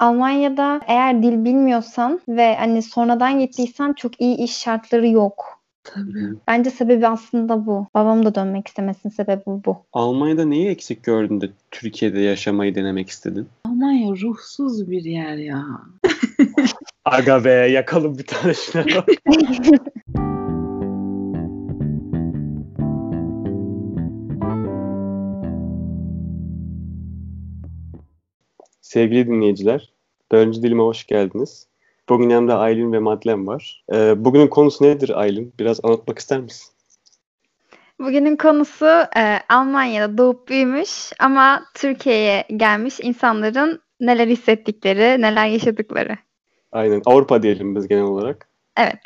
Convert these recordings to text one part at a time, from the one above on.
Almanya'da eğer dil bilmiyorsan ve hani sonradan gittiysen çok iyi iş şartları yok. Tabii. Bence sebebi aslında bu. Babam da dönmek istemesinin sebebi bu. Almanya'da neyi eksik gördün de Türkiye'de yaşamayı denemek istedin? Almanya ruhsuz bir yer ya. Aga be, yakalım bir tane şuna. Sevgili dinleyiciler, 4. Dilim'e hoş geldiniz. Bugün yanımda Aylin ve Madlen var. Bugünün konusu nedir Aylin? Biraz anlatmak ister misin? Bugünün konusu Almanya'da doğup büyümüş ama Türkiye'ye gelmiş insanların neler hissettikleri, neler yaşadıkları. Aynen, Avrupa diyelim biz genel olarak. Evet.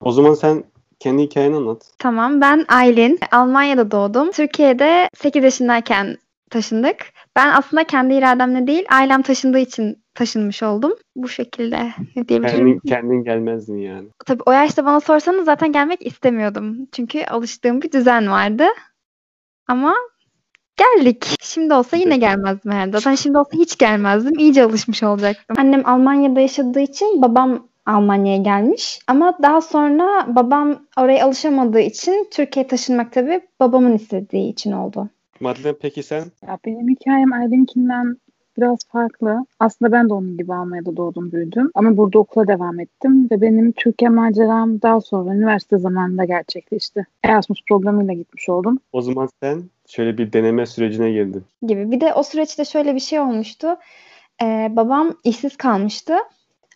O zaman sen kendi hikayeni anlat. Tamam, ben Aylin. Almanya'da doğdum. Türkiye'de 8 yaşındayken taşındık. Ben aslında kendi irademle değil, ailem taşındığı için taşınmış oldum. Bu şekilde ne diyebilirim? Kendin gelmezdin yani. Tabii o yaşta bana sorsanız zaten gelmek istemiyordum. Çünkü alıştığım bir düzen vardı. Ama geldik. Şimdi olsa yine gelmezdim herhalde. Zaten şimdi olsa hiç gelmezdim. İyice alışmış olacaktım. Annem Almanya'da yaşadığı için babam Almanya'ya gelmiş. Ama daha sonra babam oraya alışamadığı için Türkiye'ye taşınmak tabii babamın istediği için oldu. Madlen, peki sen? Ya benim hikayem Aylin'inkinden biraz farklı. Aslında ben de onun gibi Almanya'da doğdum, büyüdüm. Ama burada okula devam ettim ve benim Türkiye maceram daha sonra üniversite zamanında gerçekleşti. Erasmus programıyla gitmiş oldum. O zaman sen şöyle bir deneme sürecine girdin. Gibi. Bir de o süreçte şöyle bir şey olmuştu. Babam işsiz kalmıştı.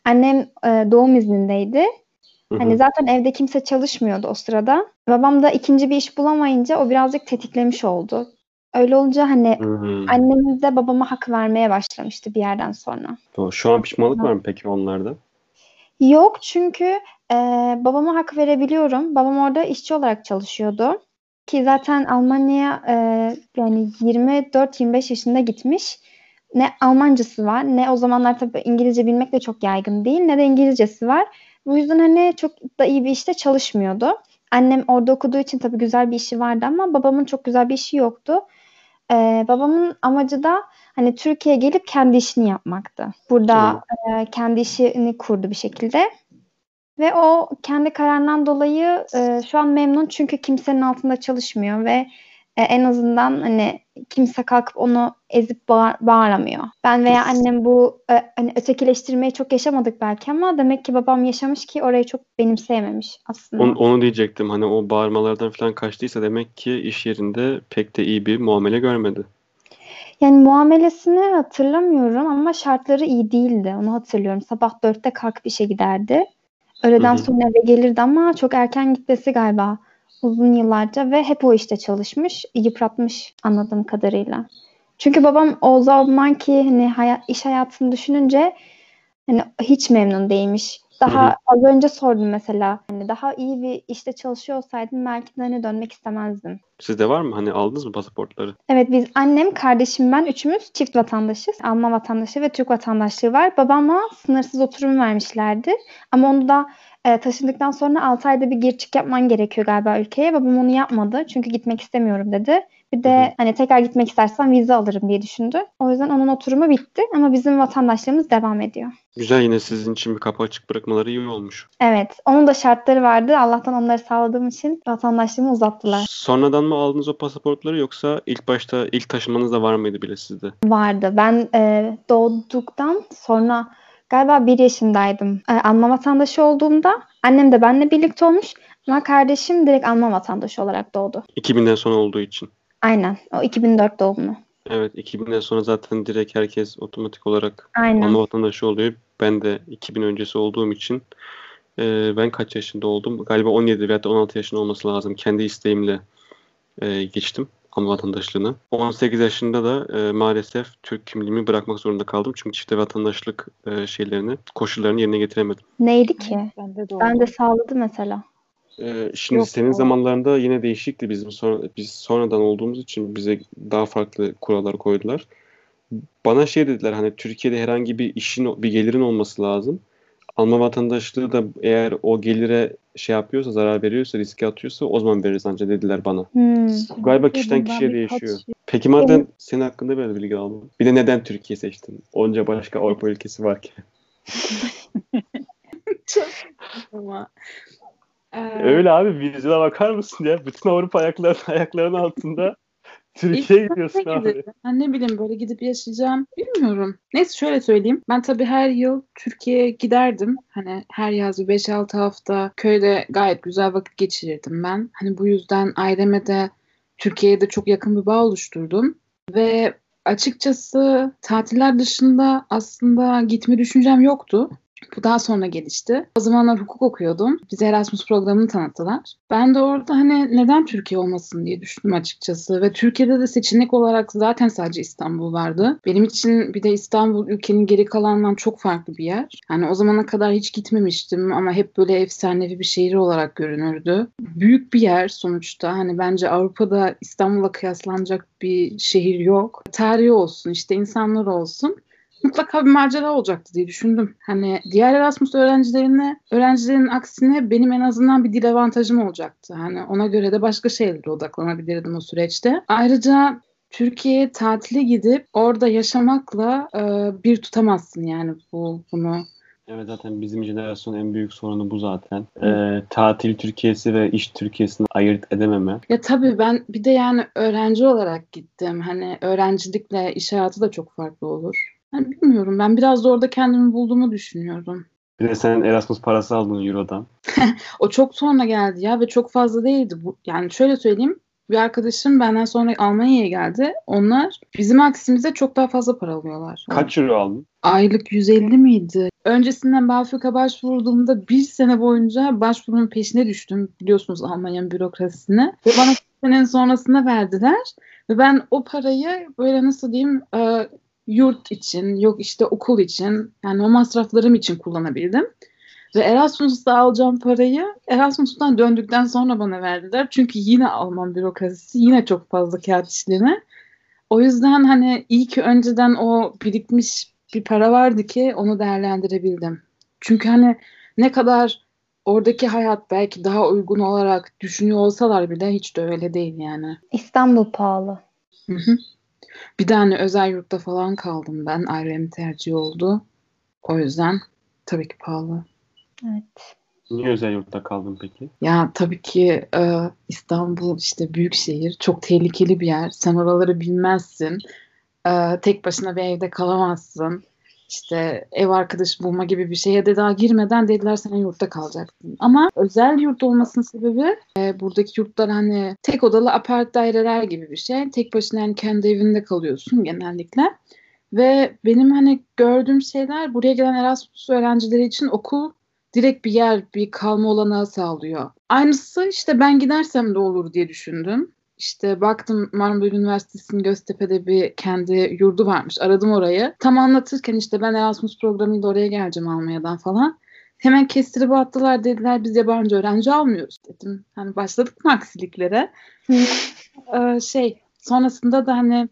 Annem doğum iznindeydi. Hani zaten evde kimse çalışmıyordu o sırada. Babam da ikinci bir iş bulamayınca o birazcık tetiklemiş oldu. Öyle olunca hani annemiz de babama hak vermeye başlamıştı bir yerden sonra. Şu an pişmanlık var mı peki onlarda? Yok, çünkü babama hak verebiliyorum. Babam orada işçi olarak çalışıyordu. Ki zaten Almanya'ya yani 24-25 yaşında gitmiş. Ne Almancası var, ne o zamanlar tabii İngilizce bilmek de çok yaygın değil, ne de İngilizcesi var. Bu yüzden hani çok da iyi bir işte çalışmıyordu. Annem orada okuduğu için tabii güzel bir işi vardı ama babamın çok güzel bir işi yoktu. Babamın amacı da hani Türkiye'ye gelip kendi işini yapmaktı. Burada kendi işini kurdu bir şekilde. Ve o kendi kararından dolayı şu an memnun, çünkü kimsenin altında çalışmıyor ve en azından hani kimse kalkıp onu ezip bağıramıyor. Ben veya annem bu hani ötekileştirmeyi çok yaşamadık belki ama demek ki babam yaşamış ki orayı çok benimseyememiş aslında. Onu diyecektim, hani o bağırmalardan falan kaçtıysa demek ki iş yerinde pek de iyi bir muamele görmedi. Yani muamelesini hatırlamıyorum ama şartları iyi değildi, onu hatırlıyorum. Sabah 4'te kalkıp işe giderdi. Öğleden sonra eve gelirdi ama çok erken gitmesi galiba. Uzun yıllarca ve hep o işte çalışmış, yıpratmış anladığım kadarıyla. Çünkü babam o zaman ki hani iş hayatını düşününce hani hiç memnun değilmiş. Daha az önce sordum mesela, hani daha iyi bir işte çalışıyor olsaydım belki de hani dönmek istemezdim. Sizde var mı? Hani aldınız mı pasaportları? Evet, biz annem, kardeşim, ben üçümüz çift vatandaşız. Alman vatandaşı ve Türk vatandaşlığı var. Babama sınırsız oturum vermişlerdi. Ama onu da taşındıktan sonra 6 ayda bir gir çık yapman gerekiyor galiba ülkeye. Babam onu yapmadı çünkü gitmek istemiyorum dedi. Bir de hani tekrar gitmek istersen vize alırım diye düşündü. O yüzden onun oturumu bitti ama bizim vatandaşlığımız devam ediyor. Güzel, yine sizin için bir kapı açık bırakmaları iyi olmuş. Evet, onun da şartları vardı. Allah'tan onları sağladığım için vatandaşlığımı uzattılar. Sonradan mı aldınız o pasaportları, yoksa ilk başta ilk taşınmanız da var mıydı bile sizde? Vardı. Ben doğduktan sonra galiba 1 yaşındaydım. Alman vatandaşı olduğumda annem de benimle birlikte olmuş ama kardeşim direkt Alman vatandaşı olarak doğdu. 2000'den sonra olduğu için. Aynen. O 2004 doğumlu. Evet, 2000'den sonra zaten direkt herkes otomatik olarak Alman vatandaşı oluyor. Ben de 2000 öncesi olduğum için ben kaç yaşında oldum? Galiba 17 veya 16 yaşında olması lazım. Kendi isteğimle geçtim Alman vatandaşlığına. 18 yaşında da maalesef Türk kimliğimi bırakmak zorunda kaldım. Çünkü çifte vatandaşlık koşullarını yerine getiremedim. Neydi ki? Ben de sağladı mesela. Şimdi yok, senin zamanlarında yine değişikti. Biz sonradan olduğumuz için bize daha farklı kurallar koydular. Bana şey dediler, hani Türkiye'de herhangi bir işin, bir gelirin olması lazım. Alman vatandaşlığı da eğer o gelire şey yapıyorsa, zarar veriyorsa, riske atıyorsa o zaman veririz anca dediler bana. Galiba kişiden kişiye değişiyor. Peki madem senin hakkında böyle bilgi aldım, bir de neden Türkiye seçtin? Onca başka Avrupa ülkesi varken. Öyle abi, vizyona bakar mısın ya? Bütün Avrupa ayaklarının altında. Türkiye'ye gidiyorsun abi. Ben ne bileyim, böyle gidip yaşayacağım bilmiyorum. Neyse şöyle söyleyeyim. Ben tabii her yıl Türkiye'ye giderdim. Hani her yaz 5-6 hafta köyde gayet güzel vakit geçirirdim ben. Hani bu yüzden aileme de Türkiye'ye de çok yakın bir bağ oluşturdum. Ve açıkçası tatiller dışında aslında gitme düşüncem yoktu. Bu daha sonra gelişti. O zamanlar hukuk okuyordum. Bize Erasmus programını tanıttılar. Ben de orada hani neden Türkiye olmasın diye düşündüm açıkçası. Ve Türkiye'de de seçenek olarak zaten sadece İstanbul vardı. Benim için bir de İstanbul ülkenin geri kalanından çok farklı bir yer. Yani o zamana kadar hiç gitmemiştim ama hep böyle efsanevi bir şehir olarak görünürdü. Büyük bir yer sonuçta. Hani bence Avrupa'da İstanbul'la kıyaslanacak bir şehir yok. Tarihi olsun, işte insanlar olsun. Mutlaka bir macera olacaktı diye düşündüm. Hani diğer Erasmus öğrencilerin aksine benim en azından bir dil avantajım olacaktı. Hani ona göre de başka şeylere odaklanabilirdim o süreçte. Ayrıca Türkiye'ye tatile gidip orada yaşamakla bir tutamazsın yani bunu. Evet, zaten bizim jenerasyonun en büyük sorunu bu zaten. Tatil Türkiye'si ve iş Türkiye'sini ayırt edememe. Ya tabii ben bir de yani öğrenci olarak gittim. Hani öğrencilikle iş hayatı da çok farklı olur. Yani bilmiyorum, ben biraz da orada kendimi bulduğumu düşünüyorum. Bir de sen Erasmus parası aldın Euro'dan. O çok sonra geldi ya ve çok fazla değildi. Yani şöyle söyleyeyim, bir arkadaşım benden sonra Almanya'ya geldi. Onlar bizim aksimize çok daha fazla para alıyorlar. Kaç Euro aldın? Aylık 150 miydi? Öncesinden BAföK'a başvurduğumda bir sene boyunca başvurunun peşine düştüm. Biliyorsunuz Almanya'nın bürokrasisine. Ve bana bir senenin sonrasında verdiler. Ve ben o parayı böyle nasıl diyeyim... yurt için, yok işte okul için, yani o masraflarım için kullanabildim. Ve Erasmus'ta alacağım parayı Erasmus'tan döndükten sonra bana verdiler. Çünkü yine Alman bürokrasisi, yine çok fazla kağıt işlemi. O yüzden hani iyi ki önceden o birikmiş bir para vardı ki onu değerlendirebildim. Çünkü hani ne kadar oradaki hayat belki daha uygun olarak düşünüyor olsalar bile hiç de öyle değil yani. İstanbul pahalı. Hı hı. Bir de hani özel yurtta falan kaldım ben. Ailem tercih oldu. O yüzden tabii ki pahalı. Evet. Niye özel yurtta kaldın peki? Ya tabii ki İstanbul işte büyük şehir. Çok tehlikeli bir yer. Sen oraları bilmezsin. Tek başına bir evde kalamazsın. İşte ev arkadaşı bulma gibi bir şeye de daha girmeden dediler sen yurtta kalacaksın. Ama özel yurt olmasının sebebi buradaki yurtlar hani tek odalı apart daireler gibi bir şey. Tek başına yani kendi evinde kalıyorsun genellikle. Ve benim hani gördüğüm şeyler, buraya gelen Erasmus öğrencileri için okul direkt bir yer, bir kalma olanağı sağlıyor. Aynısı işte ben gidersem de olur diye düşündüm. İşte baktım Marmara Üniversitesi'nin Göztepe'de bir kendi yurdu varmış. Aradım orayı. Tam anlatırken işte ben Erasmus programıyla oraya geleceğim Almanya'dan falan. Hemen kestirip attılar, dediler biz yabancı öğrenci almıyoruz dedim. Hani başladık mı aksiliklere? Sonrasında da hani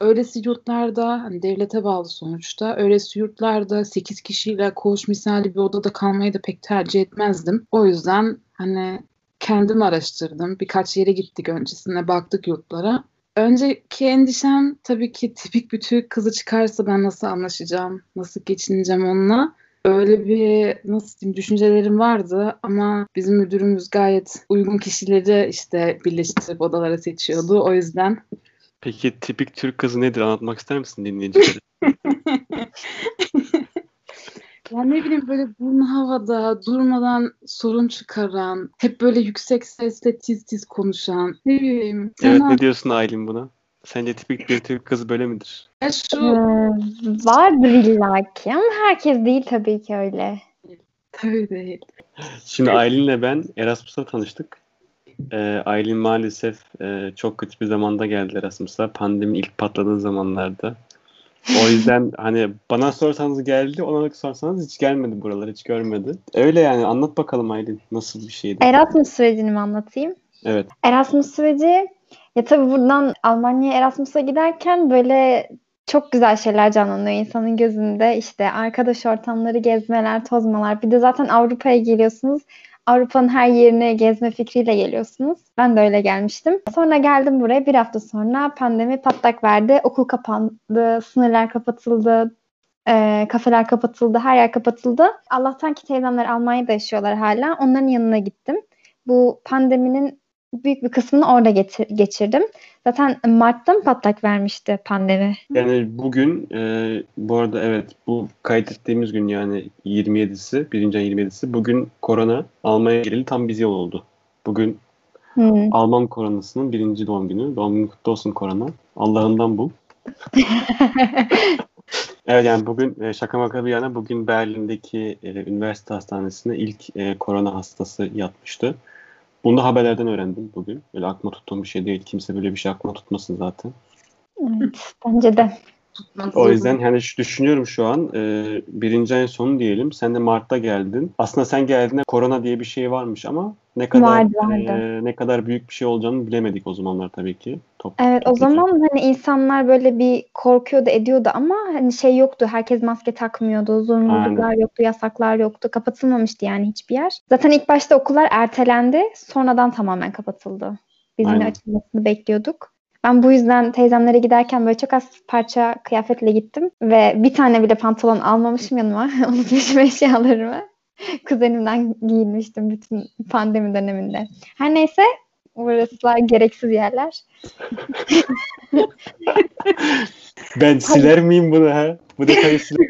öylesi yurtlarda, hani devlete bağlı sonuçta, öylesi yurtlarda 8 kişiyle koğuş misali bir odada kalmayı da pek tercih etmezdim. O yüzden hani kendim araştırdım. Birkaç yere gittik öncesinde. Baktık yurtlara. Önceki endişem tabii ki tipik bir Türk kızı çıkarsa ben nasıl anlaşacağım? Nasıl geçineceğim onunla? Öyle bir nasıl diyeyim düşüncelerim vardı ama bizim müdürümüz gayet uygun kişileri işte birleştirip odalara seçiyordu. O yüzden. Peki tipik Türk kızı nedir? Anlatmak ister misin dinleyicilere? Yani ne bileyim böyle burnu havada, durmadan sorun çıkaran, hep böyle yüksek sesle tiz konuşan, ne bileyim. Evet, ne diyorsun Aylin buna? Sence tipik bir Türk kızı böyle midir? Ya vardır illaki ama herkes değil tabii ki öyle. Tabii değil. Şimdi Aylin'le ben Erasmus'ta tanıştık. Aylin maalesef çok kötü bir zamanda geldi Erasmus'a. Pandemi ilk patladığı zamanlarda. O yüzden hani bana sorsanız geldi, ona sorsanız hiç gelmedi buralara, hiç görmedi. Öyle yani, anlat bakalım Aylin, nasıl bir şeydi? Erasmus sürecini mi anlatayım? Evet. Erasmus süreci, ya tabii buradan Almanya'ya Erasmus'a giderken böyle çok güzel şeyler canlanıyor insanın gözünde. İşte arkadaş ortamları, gezmeler, tozmalar. Bir de zaten Avrupa'ya geliyorsunuz. Avrupa'nın her yerine gezme fikriyle geliyorsunuz. Ben de öyle gelmiştim. Sonra geldim buraya. Bir hafta sonra pandemi patlak verdi. Okul kapandı, sınırlar kapatıldı, kafeler kapatıldı, her yer kapatıldı. Allah'tan ki teyzemler Almanya'da yaşıyorlar hala. Onların yanına gittim. Bu pandeminin büyük bir kısmını orada geçirdim. Zaten Mart'ta mı patlak vermişti pandemi? Yani bugün bu arada evet bu kayıt ettiğimiz gün yani 27'si, 1. ayın 27'si bugün korona Almanya'ya geleli tam bir yıl oldu. Bugün Alman koronasının 1. doğum günü. Doğum günü kutlu olsun korona. Allah'ından bul. Evet yani bugün şaka maka bir yana bugün Berlin'deki üniversite hastanesine ilk korona hastası yatmıştı. Bunu da haberlerden öğrendim bugün. Böyle aklıma tuttuğum bir şey değil. Kimse böyle bir şey aklıma tutmasın zaten. Evet, bence de. O yüzden hani düşünüyorum şu an. 1. ayın sonu diyelim. Sen de Mart'ta geldin. Aslında sen geldiğinde korona diye bir şey varmış ama ne kadar büyük bir şey olacağını bilemedik o zamanlar tabii ki. Evet o zaman hani insanlar böyle bir korkuyordu ediyordu ama hani şey yoktu. Herkes maske takmıyordu. Zorunluluklar yoktu. Yasaklar yoktu. Kapatılmamıştı yani hiçbir yer. Zaten ilk başta okullar ertelendi. Sonradan tamamen kapatıldı. Biz yine açılmasını bekliyorduk. Ben bu yüzden teyzemlere giderken böyle çok az parça kıyafetle gittim. Ve bir tane bile pantolon almamışım yanıma. Unutmuşum eşyalarımı. Kuzenimden giyinmiştim bütün pandemi döneminde. Her neyse burası gereksiz yerler. Ben siler miyim bunu ha? Bu detayı siler.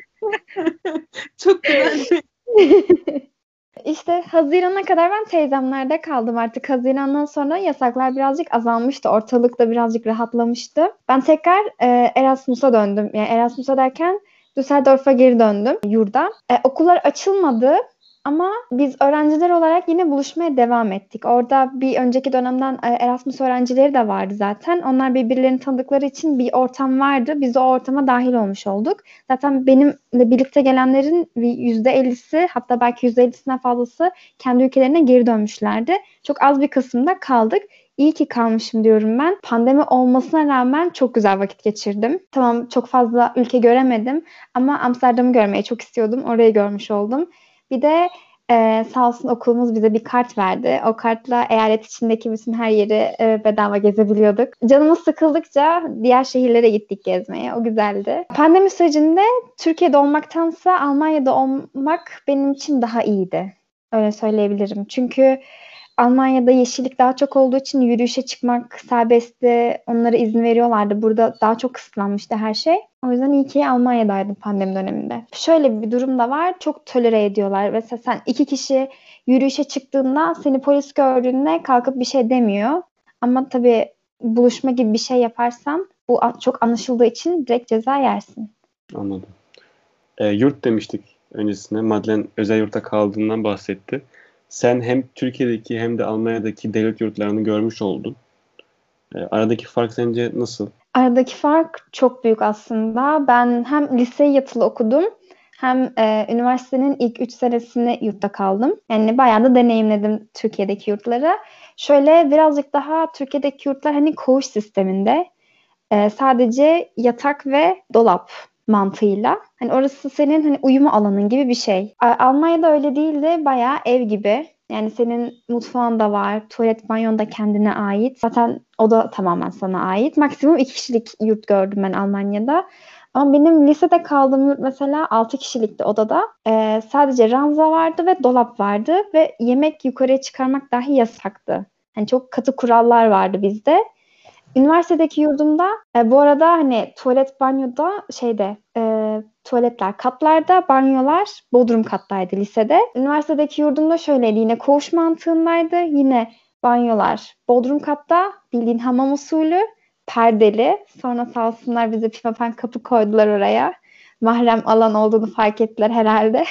Çok güzel. İşte Haziran'a kadar ben teyzemlerde kaldım artık. Haziran'dan sonra yasaklar birazcık azalmıştı. Ortalık da birazcık rahatlamıştı. Ben tekrar Erasmus'a döndüm. Yani Erasmus'a derken Düsseldorf'a geri döndüm yurda. Okullar açılmadı ama biz öğrenciler olarak yine buluşmaya devam ettik. Orada bir önceki dönemden Erasmus öğrencileri de vardı zaten. Onlar birbirlerini tanıdıkları için bir ortam vardı. Biz de o ortama dahil olmuş olduk. Zaten benimle birlikte gelenlerin %50'si hatta belki %50'sinden fazlası kendi ülkelerine geri dönmüşlerdi. Çok az bir kısımda kaldık. İyi ki kalmışım diyorum ben. Pandemi olmasına rağmen çok güzel vakit geçirdim. Tamam çok fazla ülke göremedim ama Amsterdam'ı görmeyi çok istiyordum. Orayı görmüş oldum. Bir de sağ olsun okulumuz bize bir kart verdi. O kartla eyalet içindeki bütün her yeri bedava gezebiliyorduk. Canımız sıkıldıkça diğer şehirlere gittik gezmeye. O güzeldi. Pandemi sürecinde Türkiye'de olmaktansa Almanya'da olmak benim için daha iyiydi. Öyle söyleyebilirim. Çünkü Almanya'da yeşillik daha çok olduğu için yürüyüşe çıkmak serbestti. Onlara izin veriyorlardı. Burada daha çok kısıtlanmıştı her şey. O yüzden iyi ki Almanya'daydım pandemi döneminde. Şöyle bir durum da var. Çok tolere ediyorlar. Mesela sen 2 kişi yürüyüşe çıktığında seni polis gördüğünde kalkıp bir şey demiyor. Ama tabii buluşma gibi bir şey yaparsan bu çok anlaşıldığı için direkt ceza yersin. Anladım. Yurt demiştik öncesinde. Madlen özel yurtta kaldığından bahsetti. Sen hem Türkiye'deki hem de Almanya'daki devlet yurtlarını görmüş oldun. Aradaki fark sence nasıl? Aradaki fark çok büyük aslında. Ben hem liseyi yatılı okudum hem üniversitenin ilk 3 senesini yurtta kaldım. Yani bayağı da deneyimledim Türkiye'deki yurtları. Şöyle birazcık daha Türkiye'deki yurtlar hani koğuş sisteminde sadece yatak ve dolap mantığıyla. Hani orası senin hani uyuma alanın gibi bir şey. Almanya'da öyle değildi. Bayağı ev gibi. Yani senin mutfağın da var. Tuvalet banyon da kendine ait. Zaten o da tamamen sana ait. Maksimum 2 kişilik yurt gördüm ben Almanya'da. Ama benim lisede kaldığım yurt mesela 6 kişilikti odada. Sadece ranza vardı ve dolap vardı. Ve yemek yukarıya çıkarmak dahi yasaktı. Yani çok katı kurallar vardı bizde. Üniversitedeki yurdumda bu arada hani tuvalet banyoda tuvaletler katlarda, banyolar bodrum kattaydı lisede. Üniversitedeki yurdumda şöyleydi yine koğuş mantığındaydı. Yine banyolar bodrum katta bildiğin hamam usulü perdeli. Sonra sağ olsunlar bize pimapen kapı koydular oraya. Mahrem alan olduğunu fark ettiler herhalde.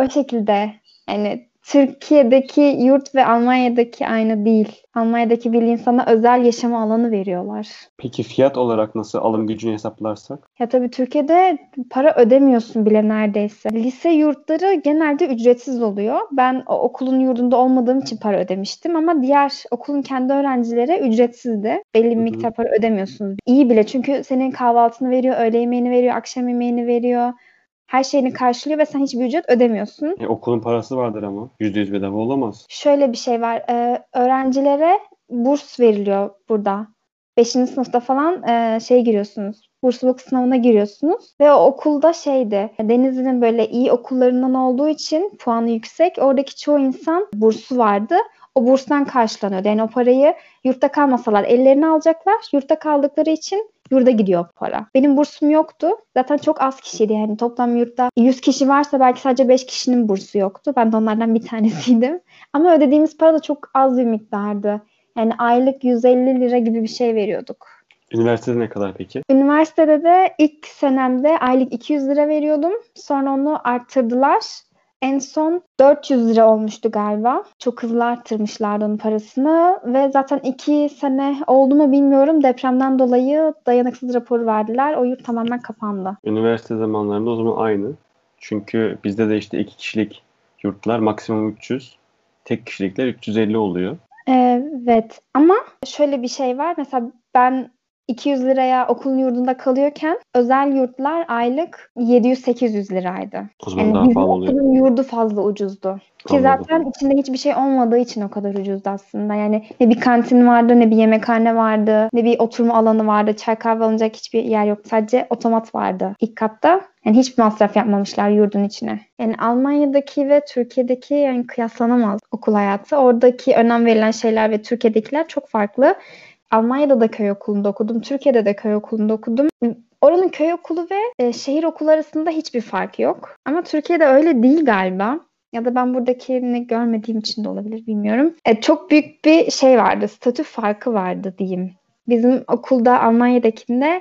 O şekilde yani Türkiye'deki yurt ve Almanya'daki aynı değil. Almanya'daki bir insana özel yaşama alanı veriyorlar. Peki fiyat olarak nasıl alım gücünü hesaplarsak? Ya tabii Türkiye'de para ödemiyorsun bile neredeyse. Lise yurtları genelde ücretsiz oluyor. Ben o okulun yurdunda olmadığım için para ödemiştim ama diğer okulun kendi öğrencilere ücretsizdi. Belli bir miktar para ödemiyorsunuz. İyi bile çünkü senin kahvaltını veriyor, öğle yemeğini veriyor, akşam yemeğini veriyor. her şeyini karşılıyor ve sen hiçbir ücret ödemiyorsun. Okulun parası vardır ama %100 bedava olamaz. Şöyle bir şey var. Öğrencilere burs veriliyor burada. 5. sınıfta falan giriyorsunuz. Bursluluk sınavına giriyorsunuz. Ve o okulda Denizli'nin böyle iyi okullarından olduğu için puanı yüksek. Oradaki çoğu insan bursu vardı. O burstan karşılanıyordu. Yani o parayı yurtta kalmasalar ellerine alacaklar. Yurtta kaldıkları için yurda gidiyor para. Benim bursum yoktu. Zaten çok az kişiydi. Yani toplam yurtta 100 kişi varsa belki sadece 5 kişinin bursu yoktu. Ben de onlardan bir tanesiydim. Ama ödediğimiz para da çok az bir miktardı. Yani aylık 150 lira gibi bir şey veriyorduk. Üniversitede ne kadar peki? Üniversitede de ilk senemde aylık 200 lira veriyordum. Sonra onu arttırdılar. En son 400 lira olmuştu galiba. Çok hızlı arttırmışlardı onun parasını. Ve zaten 2 sene oldu mu bilmiyorum. Depremden dolayı dayanıksız raporu verdiler. O yurt tamamen kapandı. Üniversite zamanlarında o zaman aynı. Çünkü bizde de 2 kişilik yurtlar maksimum 300. Tek kişilikler 350 oluyor. Evet ama şöyle bir şey var. Mesela ben 200 liraya okulun yurdunda kalıyorken özel yurtlar aylık 700-800 liraydı. O zaman yani daha pahalı oluyor. Okulun yurdu fazla ucuzdu. Ki zaten içinde hiçbir şey olmadığı için o kadar ucuzdu aslında. Yani ne bir kantin vardı, ne bir yemekhane vardı, ne bir oturma alanı vardı. Çay kahve alınacak hiçbir yer yoktu. Sadece otomat vardı ilk katta. Yani hiçbir masraf yapmamışlar yurdun içine. Yani Almanya'daki ve Türkiye'deki yani kıyaslanamaz okul hayatı. Oradaki önem verilen şeyler ve Türkiye'dekiler çok farklı. Almanya'da da köy okulunda okudum. Türkiye'de de köy okulunda okudum. Oranın köy okulu ve şehir okulu arasında hiçbir fark yok. Ama Türkiye'de öyle değil galiba. Ya da ben buradakini görmediğim için de olabilir bilmiyorum. Çok büyük bir vardı. Statü farkı vardı diyeyim. Bizim okulda Almanya'dakinde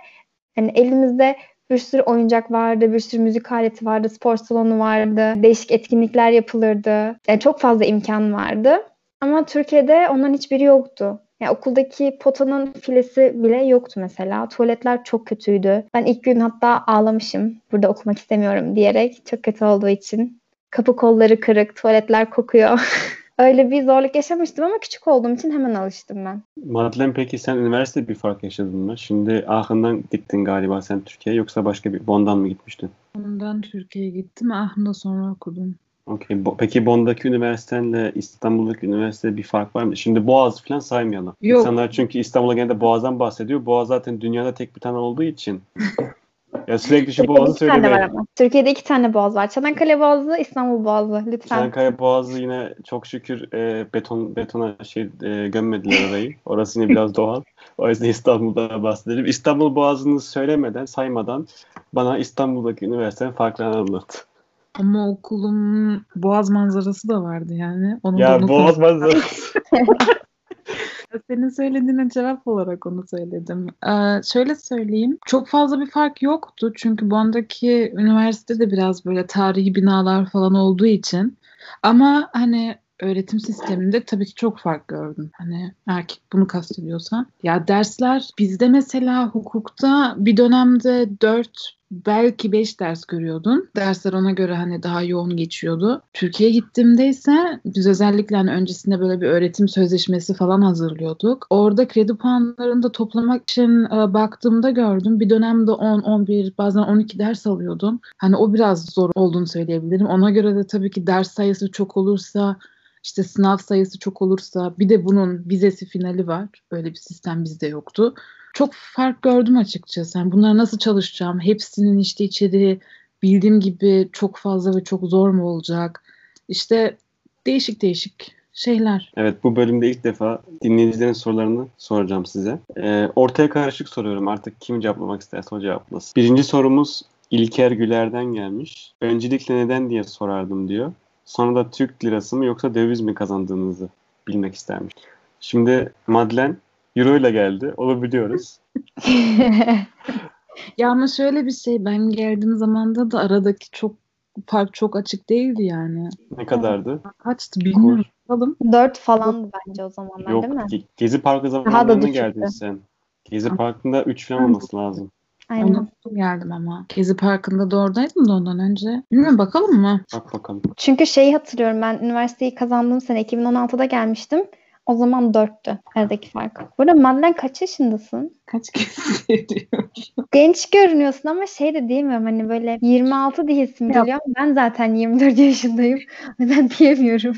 hani elimizde bir sürü oyuncak vardı, bir sürü müzik aleti vardı, spor salonu vardı, değişik etkinlikler yapılırdı. Yani çok fazla imkan vardı. Ama Türkiye'de onların hiçbiri yoktu. Yani okuldaki potanın filesi bile yoktu mesela. Tuvaletler çok kötüydü. Ben ilk gün hatta ağlamışım burada okumak istemiyorum diyerek çok kötü olduğu için. Kapı kolları kırık, tuvaletler kokuyor. Öyle bir zorluk yaşamıştım ama küçük olduğum için hemen alıştım ben. Madlen peki sen üniversitede bir fark yaşadın mı? Şimdi Aachen'dan gittin galiba sen Türkiye'ye yoksa başka bir Bonn'dan mı gitmiştin? Bonn'dan Türkiye'ye gittim, Aachen'da sonra okudum. Okay. Peki Bonn'daki üniversitenle İstanbul'daki üniversitede bir fark var mı? Şimdi Boğaz falan saymayalım. Yok. İnsanlar çünkü İstanbul'a genelde Boğaz'dan bahsediyor. Boğaz zaten dünyada tek bir tane olduğu için. Ya sürekli şu Boğaz'ı söylemeyelim. Türkiye'de 2 tane Boğaz var. Çanakkale Boğazı, İstanbul Boğazı. Lütfen. Çanakkale Boğazı yine çok şükür betona gömmediler orayı. Orası yine biraz doğal. O yüzden İstanbul'da bahsedelim. İstanbul Boğazı'nı saymadan bana İstanbul'daki üniversitenin farklarını anlat. Ama okulun Boğaz manzarası da vardı yani. Onu Boğaz manzarası. Senin söylediğine cevap olarak onu söyledim. Şöyle söyleyeyim. Çok fazla bir fark yoktu. Çünkü Bonn'daki üniversitede biraz böyle tarihi binalar falan olduğu için. Ama hani öğretim sisteminde tabii ki çok fark gördüm. Hani erkek bunu kastediyorsa. Ya dersler bizde mesela hukukta bir dönemde 4 belki 5 ders görüyordun. Dersler ona göre hani daha yoğun geçiyordu. Türkiye'ye gittiğimde ise biz özellikle hani öncesinde böyle bir öğretim sözleşmesi falan hazırlıyorduk. Orada kredi puanlarını da toplamak için baktığımda gördüm. Bir dönemde 10, 11 bazen 12 ders alıyordum. Hani o biraz zor olduğunu söyleyebilirim. Ona göre de tabii ki ders sayısı çok olursa sınav sayısı çok olursa bir de bunun vizesi finali var. Böyle bir sistem bizde yoktu. Çok fark gördüm açıkçası. Yani bunları nasıl çalışacağım? Hepsinin içeriği bildiğim gibi çok fazla ve çok zor mu olacak? Değişik şeyler. Evet, bu bölümde ilk defa dinleyicilerin sorularını soracağım size. Ortaya karışık soruyorum. Artık kim cevaplamak isterse o cevaplasın. Birinci sorumuz İlker Güler'den gelmiş. Öncelikle neden diye sorardım diyor. Sonra da Türk lirası mı yoksa döviz mi kazandığınızı bilmek istermiş. Şimdi Madlen Euro ile geldi. Onu biliyoruz. Ya ama şöyle bir şey. Ben geldiğim zamanda da aradaki fark çok açık değildi yani. Ne kadardı? Kaçtı bilmiyorum. 4 falandı bence o zamanlar değil mi? Yok. Gezi Parkı zamanlarına geldin sen. Gezi Parkı'nda 3 falan olması lazım. Aynen. Geldim ama. Gezi Parkı'nda da oradaydım da ondan önce. Bilmiyorum, bakalım mı? Bak bakalım. Çünkü hatırlıyorum ben üniversiteyi kazandığım sene 2016'da gelmiştim. O zaman 4'tü aradaki fark. Burada Madlen kaç yaşındasın? Kaç kez diyorum. Genç görünüyorsun ama şey de diyemiyorum, hani böyle 26 diyesim geliyor. Ben zaten 24 yaşındayım. Ben diyemiyorum.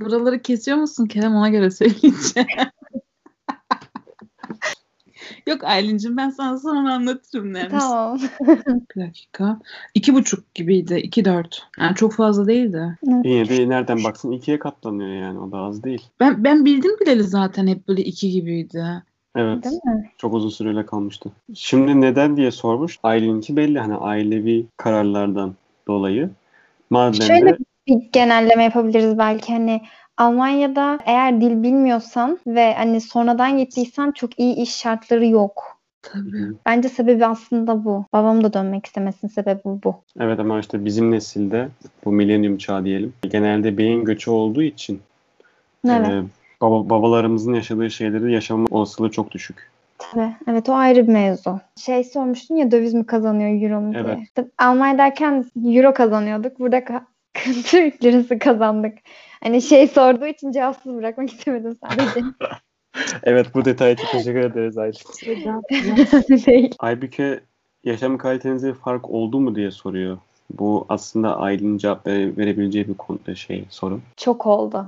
Buraları kesiyor musun Kerem? Ona göre söyleyeceğim. Yok Aylin'cim, ben sana sonra anlatırım neymiş. Tamam. Bir dakika. 2,5 gibiydi. 2,4. Yani çok fazla değildi. Evet. İyi değil. Nereden baksın 2'ye katlanıyor yani. O da az değil. Ben bildim bileli zaten hep böyle 2 gibiydi. Evet. Çok uzun süreyle kalmıştı. Şimdi neden diye sormuş. Aylin'inki belli. Hani ailevi kararlardan dolayı. Madlen'de... Şöyle bir genelleme yapabiliriz belki. Hani Almanya'da eğer dil bilmiyorsan ve hani sonradan gittiysen çok iyi iş şartları yok. Tabii. Bence sebebi aslında bu. Babam da dönmek istemesinin sebebi bu. Evet ama işte bizim nesilde, bu milenyum çağı diyelim, genelde beyin göçü olduğu için evet. Babalarımızın yaşadığı şeyleri yaşama olasılığı çok düşük. Tabii. Evet, o ayrı bir mevzu. Şey sormuştun ya, döviz mi kazanıyor euro mu diye. Evet. Tabii, Almanya'dayken euro kazanıyorduk. Burada Türk lirası kazandık. Hani şey sorduğu için cevapsız bırakmak istemedim sadece. Evet, bu detay için teşekkür ederiz Aylin. Aybüke, yaşam kalitenizde bir fark oldu mu diye soruyor. Bu aslında Aylin'in cevap verebileceği bir soru. Çok oldu.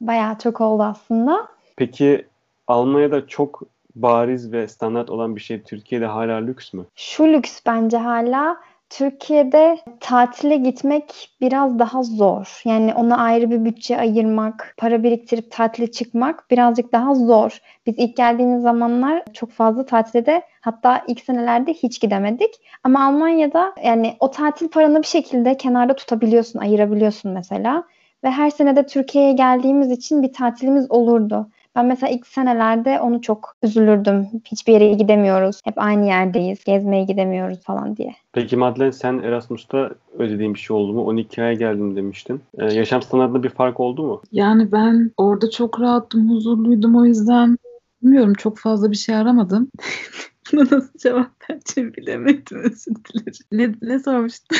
Bayağı çok oldu aslında. Peki Almanya'da çok bariz ve standart olan bir şey Türkiye'de hala lüks mü? Şu lüks bence hala. Türkiye'de tatile gitmek biraz daha zor. Yani ona ayrı bir bütçe ayırmak, para biriktirip tatile çıkmak birazcık daha zor. Biz ilk geldiğimiz zamanlar çok fazla tatile de, hatta ilk senelerde hiç gidemedik. Ama Almanya'da yani o tatil paranı bir şekilde kenarda tutabiliyorsun, ayırabiliyorsun mesela. Ve her sene de Türkiye'ye geldiğimiz için bir tatilimiz olurdu. Ben mesela ilk senelerde onu çok üzülürdüm. Hiçbir yere gidemiyoruz. Hep aynı yerdeyiz. Gezmeye gidemiyoruz falan diye. Peki Madlen, sen Erasmus'ta ödediğin bir şey oldu mu? 12 aya geldim demiştin. Yaşam standartında bir fark oldu mu? Yani ben orada çok rahattım, huzurluydum. O yüzden bilmiyorum, çok fazla bir şey aramadım. Buna nasıl cevap vereceğim bilemedim. Özür dilerim. Ne sormuştun?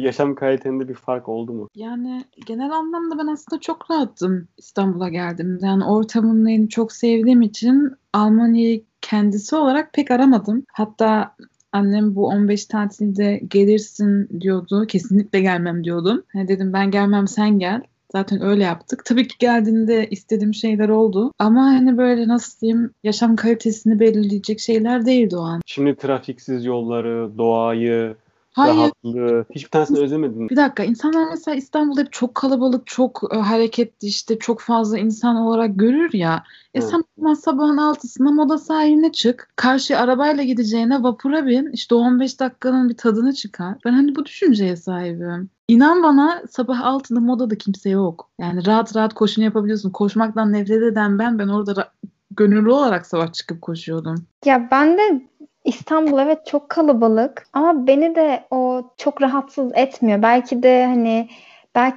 Yaşam kalitesinde bir fark oldu mu? Yani genel anlamda ben aslında çok rahattım İstanbul'a geldim. Yani ortamını çok sevdiğim için Almanya'yı kendisi olarak pek aramadım. Hatta annem bu 15 tatilde gelirsin diyordu. Kesinlikle gelmem diyordum. Yani dedim ben gelmem, sen gel. Zaten öyle yaptık. Tabii ki geldiğinde istediğim şeyler oldu. Ama hani böyle nasıl diyeyim, yaşam kalitesini belirleyecek şeyler değildi o an. Şimdi trafiksiz yolları, doğayı, rahatlığı, hiçbir tanesini özlemedin. Bir dakika, insanlar mesela İstanbul'da hep çok kalabalık, çok hareketli, işte çok fazla insan olarak görür ya. Sen sabahın 6'sında Moda sahiline çık. Karşıya arabayla gideceğine vapura bin. İşte 15 dakikanın bir tadını çıkar. Ben hani bu düşünceye sahibim. İnan bana, sabah 6'da Moda'da kimse yok. Yani rahat rahat koşunu yapabiliyorsun. Koşmaktan nefret eden ben orada gönüllü olarak sabah çıkıp koşuyordum. Ya ben de İstanbul evet çok kalabalık ama beni de o çok rahatsız etmiyor. Belki de hani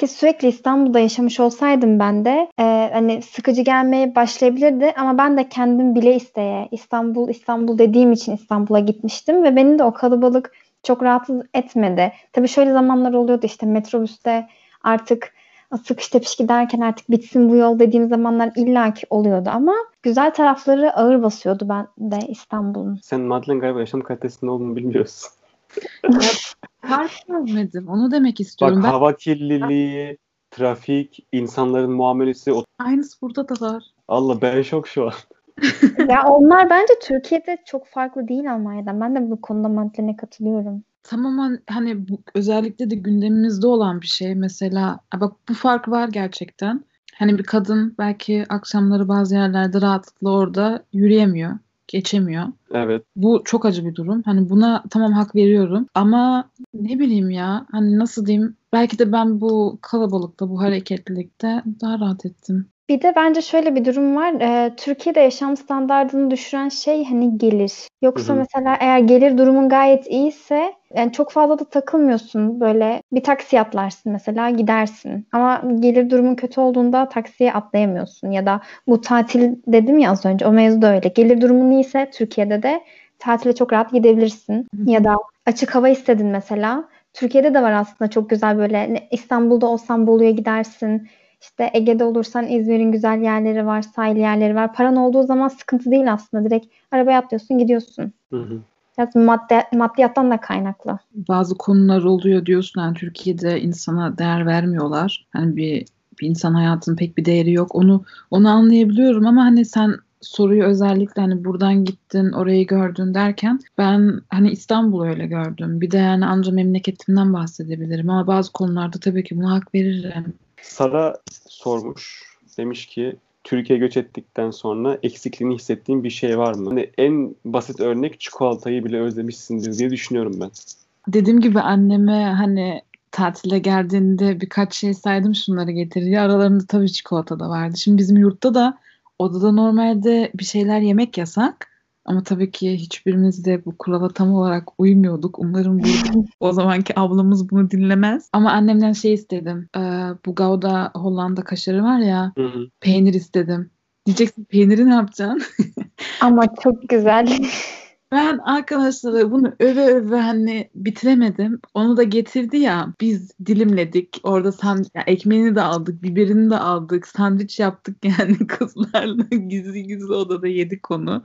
sürekli İstanbul'da yaşamış olsaydım ben de hani sıkıcı gelmeye başlayabilirdi ama ben de kendim bile isteye İstanbul dediğim için İstanbul'a gitmiştim ve beni de o kalabalık çok rahatsız etmedi. Tabii şöyle zamanlar oluyordu, işte metrobüste artık sıkış tepiş giderken artık bitsin bu yol dediğim zamanlar illaki oluyordu ama güzel tarafları ağır basıyordu ben de İstanbul'un. Sen Madlen galiba yaşam kalitesinde olduğunu bilmiyorsun. Fark etmedim. Onu demek istiyorum. Bak ben... hava kirliliği, trafik, insanların muamelesi. Aynısı burada da var. Allah, ben şok şu an. Ya onlar bence Türkiye'de çok farklı değil Almanya'dan. Ben de bu konuda Madlen'e katılıyorum. Tamamen hani bu, özellikle de gündemimizde olan bir şey mesela. Bak bu fark var gerçekten. Hani bir kadın belki akşamları bazı yerlerde rahatlıkla orada yürüyemiyor, geçemiyor. Evet. Bu çok acı bir durum. Hani buna tamam hak veriyorum. Ama ne bileyim ya, hani nasıl diyeyim, belki de ben bu kalabalıkta, bu hareketlilikte daha rahat ettim. Bir de bence şöyle bir durum var. Türkiye'de yaşam standartını düşüren şey hani gelir. Yoksa mesela eğer gelir durumun gayet iyiyse yani çok fazla da takılmıyorsun. Böyle bir taksi atlarsın mesela, gidersin. Ama gelir durumun kötü olduğunda taksiye atlayamıyorsun. Ya da bu tatil dedim ya az önce, o mevzu da öyle. Gelir durumun iyiyse Türkiye'de de tatile çok rahat gidebilirsin. Ya da açık hava istedin mesela. Türkiye'de de var aslında çok güzel böyle. İstanbul'da olsan Bolu'ya gidersin. İşte Ege'de olursan İzmir'in güzel yerleri var, sahil yerleri var. Paran olduğu zaman sıkıntı değil aslında. Direkt arabaya atlıyorsun, gidiyorsun. Hı hı. Biraz maddiyattan da kaynaklı. Bazı konular oluyor diyorsun. Yani Türkiye'de insana değer vermiyorlar. Hani bir insan hayatının pek bir değeri yok. Onu anlayabiliyorum ama hani sen soruyu özellikle hani buradan gittin, orayı gördün derken ben hani İstanbul'u öyle gördüm. Bir de yani anca memleketimden bahsedebilirim ama bazı konularda tabii ki buna hak veririm. Sara sormuş. Demiş ki Türkiye'ye göç ettikten sonra eksikliğini hissettiğin bir şey var mı? Hani en basit örnek çikolatayı bile özlemişsindir diye düşünüyorum ben. Dediğim gibi anneme hani tatile geldiğinde birkaç şey saydım, şunları getirdi. Aralarında tabii çikolata da vardı. Şimdi bizim yurtta da odada normalde bir şeyler yemek yasak. Ama tabii ki hiçbirimiz de bu kurala tam olarak uymuyorduk. Umarım o zamanki ablamız bunu dinlemez. Ama annemden şey istedim. Bu Gouda Hollanda kaşarı var ya. Hı hı. Peynir istedim. Diyeceksin peyniri ne yapacaksın? Ama çok güzel. Ben arkadaşlara bunu öve hani bitiremedim. Onu da getirdi ya. Biz dilimledik. Orada ekmeğini de aldık. Biberini de aldık. Sandviç yaptık yani kızlarla. Gizli gizli odada yedik onu.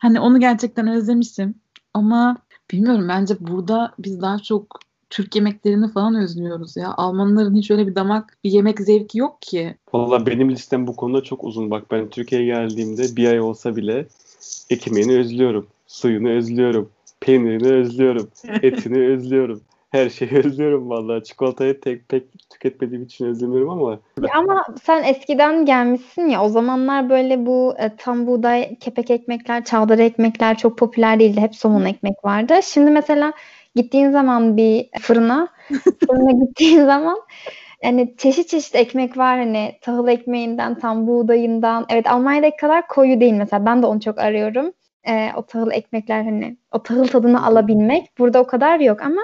Hani onu gerçekten özlemişim ama bilmiyorum, bence burada biz daha çok Türk yemeklerini falan özlüyoruz ya. Almanların hiç öyle bir yemek zevki yok ki. Vallahi benim listem bu konuda çok uzun. Bak ben Türkiye'ye geldiğimde bir ay olsa bile ekmeğini özlüyorum, suyunu özlüyorum, peynirini özlüyorum, etini özlüyorum. Her şeyi özlüyorum vallahi. Çikolatayı pek tüketmediğim için özlemiyorum ama. Ama sen eskiden gelmişsin ya, o zamanlar böyle bu tam buğday, kepek ekmekler, çavdar ekmekler çok popüler değildi. Hep somun ekmek vardı. Şimdi mesela gittiğin zaman bir fırına gittiğin zaman yani çeşit çeşit ekmek var, hani tahıl ekmeğinden, tam buğdayından. Evet, Almanya'daki kadar koyu değil mesela. Ben de onu çok arıyorum. O tahıl ekmekler, hani o tahıl tadını alabilmek. Burada o kadar yok ama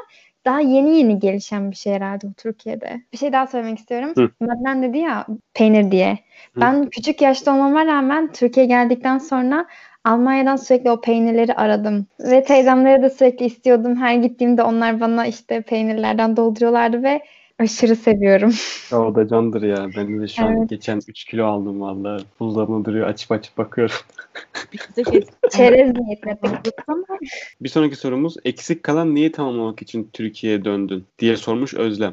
daha yeni gelişen bir şey herhalde Türkiye'de. Bir şey daha söylemek istiyorum. Madlen dedi ya peynir diye. Ben küçük yaşta olmama rağmen Türkiye'ye geldikten sonra Almanya'dan sürekli o peynirleri aradım. Ve teyzemlere de sürekli istiyordum. Her gittiğimde onlar bana işte peynirlerden dolduruyorlardı ve aşırı seviyorum. O da candır ya. Ben de şu an geçen 3 kilo aldım valla. Buzdolabına duruyor. Açıp bakıyorum. Çerez niyetine. Bir sonraki sorumuz, eksik kalan neyi tamamlamak için Türkiye'ye döndün diye sormuş Özlem.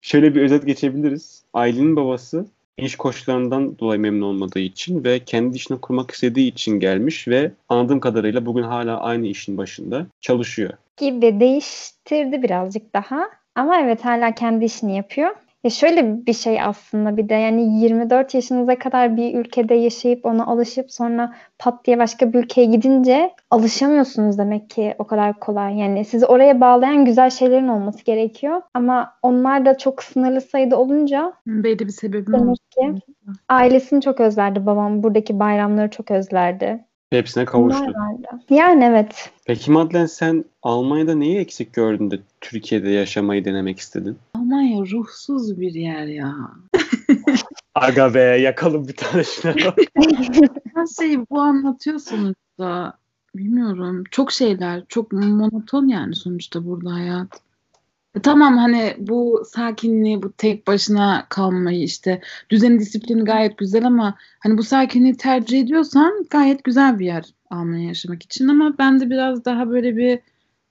Şöyle bir özet geçebiliriz. Aylin'in babası iş koşullarından dolayı memnun olmadığı için ve kendi işini kurmak istediği için gelmiş ve anladığım kadarıyla bugün hala aynı işin başında çalışıyor. Gibi değiştirdi birazcık daha. Ama evet, hala kendi işini yapıyor. Ya şöyle bir şey aslında, bir de yani 24 yaşınıza kadar bir ülkede yaşayıp ona alışıp sonra pat diye başka bir ülkeye gidince alışamıyorsunuz demek ki o kadar kolay. Yani sizi oraya bağlayan güzel şeylerin olması gerekiyor. Ama onlar da çok sınırlı sayıda olunca belli bir sebebim demek ki ailesini çok özlerdi babam. Buradaki bayramları çok özlerdi. Hepsine kavuştu. Yani evet. Peki Madlen, sen Almanya'da neyi eksik gördün de Türkiye'de yaşamayı denemek istedin? Almanya ruhsuz bir yer ya. Aga be, yakalım bir tane şuna. Her şeyi bu anlatıyorsunuz da bilmiyorum. Çok şeyler, çok monoton yani sonuçta burada hayat. Tamam, hani bu sakinliği, bu tek başına kalmayı, işte düzeni, disiplini gayet güzel ama hani bu sakinliği tercih ediyorsan gayet güzel bir yer Almanya yaşamak için. Ama ben de biraz daha böyle bir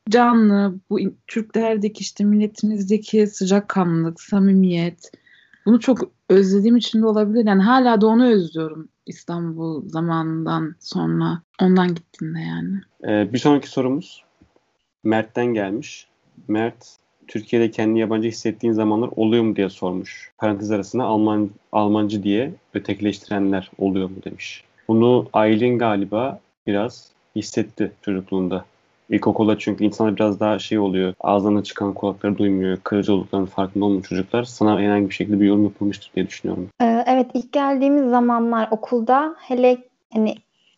canlı, bu Türklerdeki işte milletimizdeki sıcakkanlılık, samimiyet, bunu çok özlediğim için de olabilir. Yani hala da onu özlüyorum İstanbul zamanından sonra, ondan gittiğimde yani. Bir sonraki sorumuz Mert'ten gelmiş. Mert, Türkiye'de kendini yabancı hissettiğin zamanlar oluyor mu diye sormuş. Parantez arasında Almancı diye ötekileştirenler oluyor mu demiş. Bunu Aylin galiba biraz hissetti çocukluğunda. İlkokulda çünkü insanlar biraz daha şey oluyor. Ağzından çıkan kulakları duymuyor. Kırıcı olduklarının farkında olmuyor çocuklar. Sana herhangi bir şekilde bir yorum yapılmıştır diye düşünüyorum. Evet, ilk geldiğimiz zamanlar okulda, hele hani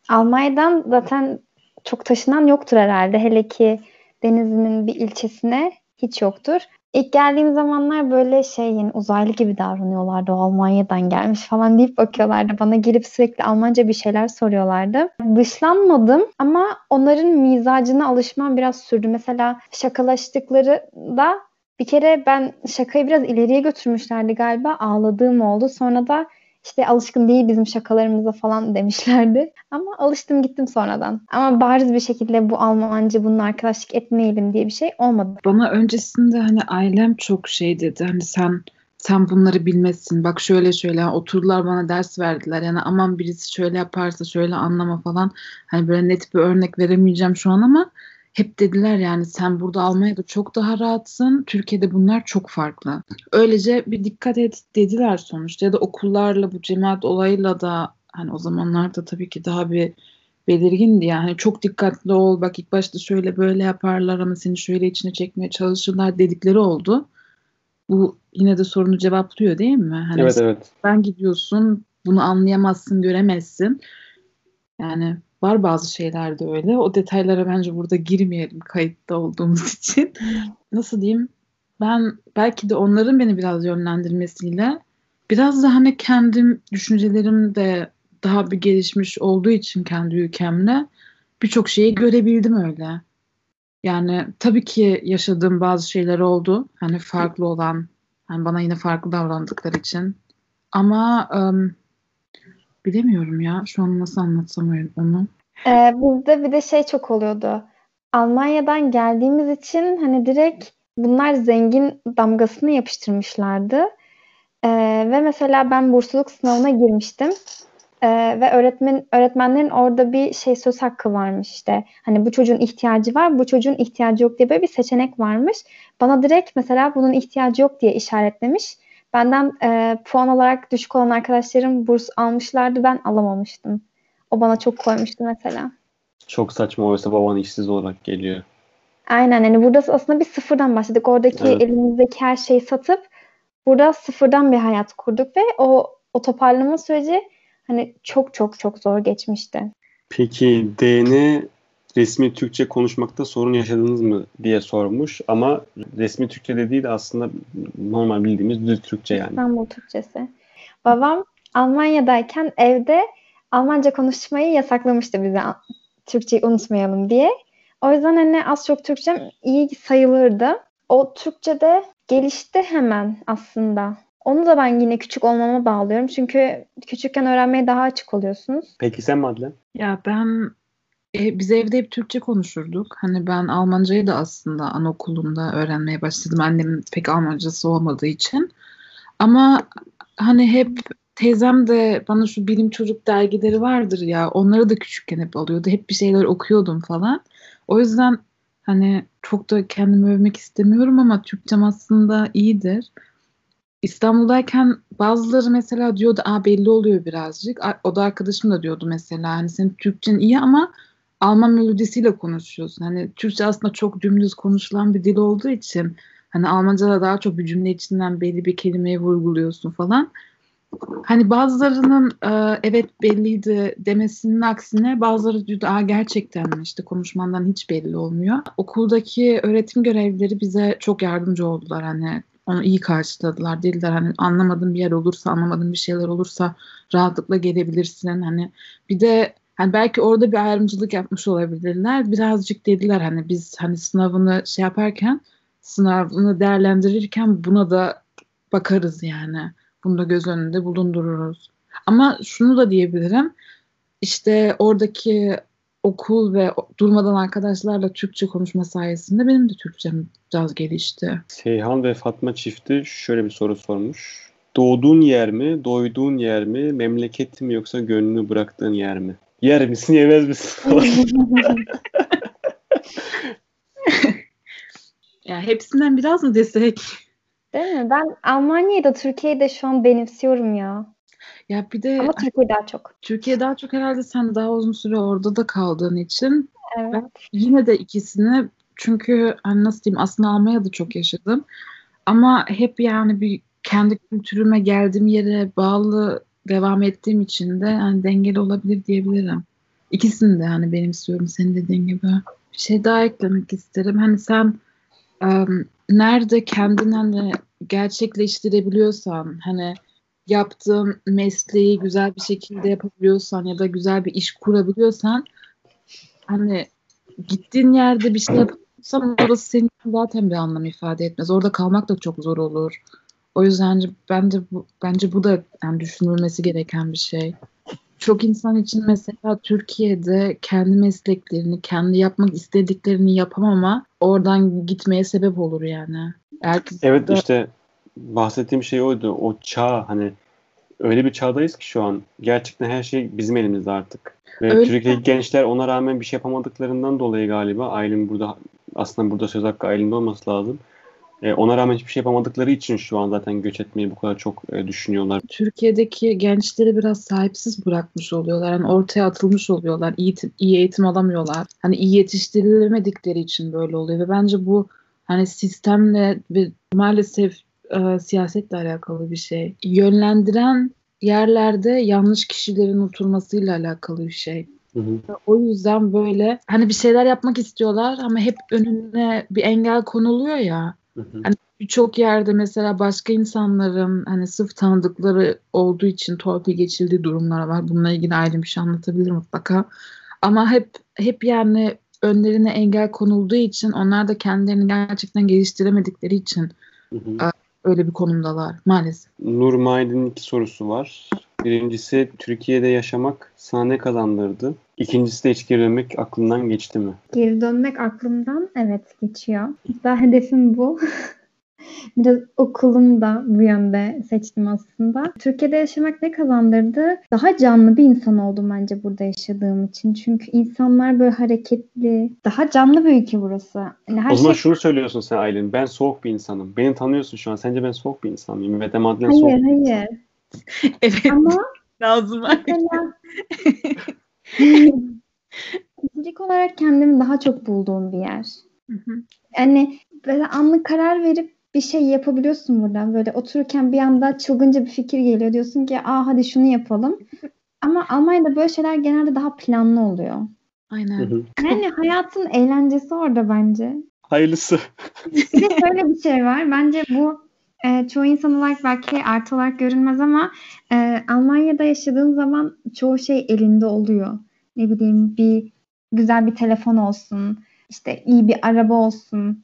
Almanya'dan zaten çok taşınan yoktur herhalde. Hele ki Denizli'nin bir ilçesine hiç yoktur. İlk geldiğim zamanlar böyle yani uzaylı gibi davranıyorlardı. O Almanya'dan gelmiş falan deyip bakıyorlardı. Bana gelip sürekli Almanca bir şeyler soruyorlardı. Dışlanmadım ama onların mizacına alışmam biraz sürdü. Mesela şakalaştıkları da Bir kere ben şakayı biraz ileriye götürmüşlerdi galiba. Ağladığım oldu. Sonra da işte alışkın değil bizim şakalarımıza falan demişlerdi. Ama alıştım gittim sonradan. Ama bariz bir şekilde bu Almancı, bununla arkadaşlık etmeyelim diye bir şey olmadı. Bana öncesinde hani ailem çok şey dedi. Hani sen bunları bilmezsin. Bak şöyle oturdular bana ders verdiler. Yani aman birisi şöyle yaparsa şöyle anlama falan. Hani böyle net bir örnek veremeyeceğim şu an ama hep dediler yani sen burada Almanya'da çok daha rahatsın. Türkiye'de bunlar çok farklı. Öylece bir dikkat et dediler sonuçta. Ya da okullarla bu cemaat olayıyla da hani o zamanlarda tabii ki daha bir belirgindi. Yani çok dikkatli ol. Bak ilk başta şöyle böyle yaparlar ama seni şöyle içine çekmeye çalışırlar dedikleri oldu. Bu yine de sorunu cevaplıyor değil mi? Hani evet. Sen gidiyorsun bunu anlayamazsın, göremezsin. Yani var bazı şeyler de öyle. O detaylara bence burada girmeyelim kayıtta olduğumuz için. Nasıl diyeyim? Ben belki de onların beni biraz yönlendirmesiyle biraz da hani kendim düşüncelerim de daha bir gelişmiş olduğu için kendi ülkemle birçok şeyi görebildim öyle. Yani tabii ki yaşadığım bazı şeyler oldu. Hani farklı olan, hani bana yine farklı davrandıkları için. Ama bilemiyorum ya. Şu an nasıl anlatsam onu. Bizde bir de şey çok oluyordu. Almanya'dan geldiğimiz için hani direkt bunlar zengin damgasını yapıştırmışlardı. Ve mesela ben bursluluk sınavına girmiştim. Ve öğretmenlerin orada bir şey söz hakkı varmış işte. Hani bu çocuğun ihtiyacı var, bu çocuğun ihtiyacı yok diye böyle bir seçenek varmış. Bana direkt mesela bunun ihtiyacı yok diye işaretlemiş. Benden puan olarak düşük olan arkadaşlarım burs almışlardı. Ben alamamıştım. O bana çok koymuştu mesela. Çok saçma oysa baban işsiz olarak geliyor. Aynen yani burada aslında bir sıfırdan başladık. Oradaki evet. Elimizdeki her şeyi satıp burada sıfırdan bir hayat kurduk ve o toparlanma süreci hani çok çok çok zor geçmişti. Peki DN resmi Türkçe konuşmakta sorun yaşadınız mı diye sormuş ama resmi Türkçe dediği de aslında normal bildiğimiz düz Türkçe yani. İstanbul Türkçesi. Babam Almanya'dayken evde Almanca konuşmayı yasaklamıştı bize Türkçeyi unutmayalım diye. O yüzden hani az çok Türkçem iyi sayılırdı. O Türkçe de gelişti hemen aslında. Onu da ben yine küçük olmama bağlıyorum. Çünkü küçükken öğrenmeye daha açık oluyorsunuz. Peki sen Madlen? Ya ben biz evde hep Türkçe konuşurduk. Hani ben Almancayı da aslında anaokulunda öğrenmeye başladım. Annemin pek Almancası olmadığı için. Ama hani hep teyzem de bana şu bilim çocuk dergileri vardır ya. Onları da küçükken hep alıyordu. Hep bir şeyler okuyordum falan. O yüzden hani çok da kendimi övmek istemiyorum ama Türkçem aslında iyidir. İstanbul'dayken bazıları mesela diyordu belli oluyor birazcık. O da arkadaşım da diyordu mesela hani senin Türkçen iyi ama Alman melodisiyle konuşuyorsun. Hani Türkçe aslında çok dümdüz konuşulan bir dil olduğu için hani Almanca'da daha çok bir cümle içinden belli bir kelimeyi vurguluyorsun falan. Hani bazılarının evet belliydi demesinin aksine bazıları diyordu gerçekten mi işte konuşmandan hiç belli olmuyor. Okuldaki öğretim görevlileri bize çok yardımcı oldular hani. Onu iyi karşıladılar. Dediler hani anlamadığın bir yer olursa, anlamadığın bir şeyler olursa rahatlıkla gelebilirsin. Hani bir de hani belki orada bir ayrımcılık yapmış olabilirler. Birazcık dediler hani biz hani sınavını değerlendirirken buna da bakarız yani. Bunu da göz önünde bulundururuz. Ama şunu da diyebilirim. İşte oradaki okul ve durmadan arkadaşlarla Türkçe konuşma sayesinde benim de Türkçem biraz gelişti. Seyhan ve Fatma çifti şöyle bir soru sormuş. Doğduğun yer mi, doyduğun yer mi, memleket mi yoksa gönlünü bıraktığın yer mi? Yer misin, yemez misin? Ya hepsinden biraz mı desek? Değil mi? Ben Almanya'yı da Türkiye'yi de şu an benimsiyorum ya. Ya bir de ama Türkiye daha çok. Türkiye daha çok herhalde sen daha uzun süre orada da kaldığın için. Evet. Ben yine de ikisini çünkü hani nasıl diyeyim aslında Almanya'da çok yaşadım. Ama hep yani bir kendi kültürüme geldiğim yere bağlı devam ettiğim için de hani dengeli olabilir diyebilirim. İkisini de hani benimsiyorum senin dediğin gibi. Bir şey daha eklemek isterim. Hani sen nerede kendini hani gerçekleştirebiliyorsan hani yaptığın mesleği güzel bir şekilde yapabiliyorsan ya da güzel bir iş kurabiliyorsan hani gittiğin yerde bir şey yapabiliyorsan tutsan orası senin zaten bir anlam ifade etmez. Orada kalmak da çok zor olur. O yüzden bence bu da yani düşünülmesi gereken bir şey. Çok insan için mesela Türkiye'de kendi mesleklerini, kendi yapmak istediklerini yapamama oradan gitmeye sebep olur yani. Evet da... işte bahsettiğim şey oydu. O çağ, hani öyle bir çağdayız ki şu an gerçekten her şey bizim elimizde artık. Ve öyle Türkiye'deki mi? Gençler ona rağmen bir şey yapamadıklarından dolayı galiba Aylin burada, aslında burada söz hakkı Aylin'de olması lazım. Ona rağmen hiçbir şey yapamadıkları için şu an zaten göç etmeyi bu kadar çok düşünüyorlar. Türkiye'deki gençleri biraz sahipsiz bırakmış oluyorlar. Yani ortaya atılmış oluyorlar. İyi eğitim alamıyorlar. Hani iyi yetiştirilemedikleri için böyle oluyor. Ve bence bu hani sistemle ve maalesef siyasetle alakalı bir şey. Yönlendiren yerlerde yanlış kişilerin oturmasıyla alakalı bir şey. Hı hı. O yüzden böyle hani bir şeyler yapmak istiyorlar ama hep önüne bir engel konuluyor ya. Hani birçok yerde mesela başka insanların hani sırf tanıdıkları olduğu için torpil geçildiği durumlar var. Bununla ilgili ayrı bir şey anlatabilir mutlaka. Ama hep yani önlerine engel konulduğu için onlar da kendilerini gerçekten geliştiremedikleri için öyle bir konumdalar maalesef. Nur Maydin'in iki sorusu var. Birincisi, Türkiye'de yaşamak sana ne kazandırdı? İkincisi de hiç geri dönmek aklından geçti mi? Geri dönmek aklımdan evet geçiyor. Daha hedefim bu. Biraz okulum da bu yönde seçtim aslında. Türkiye'de yaşamak ne kazandırdı? Daha canlı bir insan oldum bence burada yaşadığım için. Çünkü insanlar böyle hareketli. Daha canlı bir ülke burası. Yani her o zaman şey... şunu söylüyorsun sen Aylin. Ben soğuk bir insanım. Beni tanıyorsun şu an. Sence ben soğuk bir insan mıyım? Ve de Madlen soğuk bir insanım. Hayır. Evet. Ama lazım. Mesela... Fizik olarak kendimi daha çok bulduğum bir yer. Yani böyle anlık karar verip bir şey yapabiliyorsun buradan. Böyle otururken bir anda çılgınca bir fikir geliyor. Diyorsun ki hadi şunu yapalım. Ama Almanya'da böyle şeyler genelde daha planlı oluyor. Aynen. Yani hayatın eğlencesi orada bence. Hayırlısı. Bir de şöyle bir şey var. Bence bu çoğu insan olarak belki artı olarak görünmez ama Almanya'da yaşadığın zaman çoğu şey elinde oluyor. Ne bileyim bir güzel bir telefon olsun, işte iyi bir araba olsun.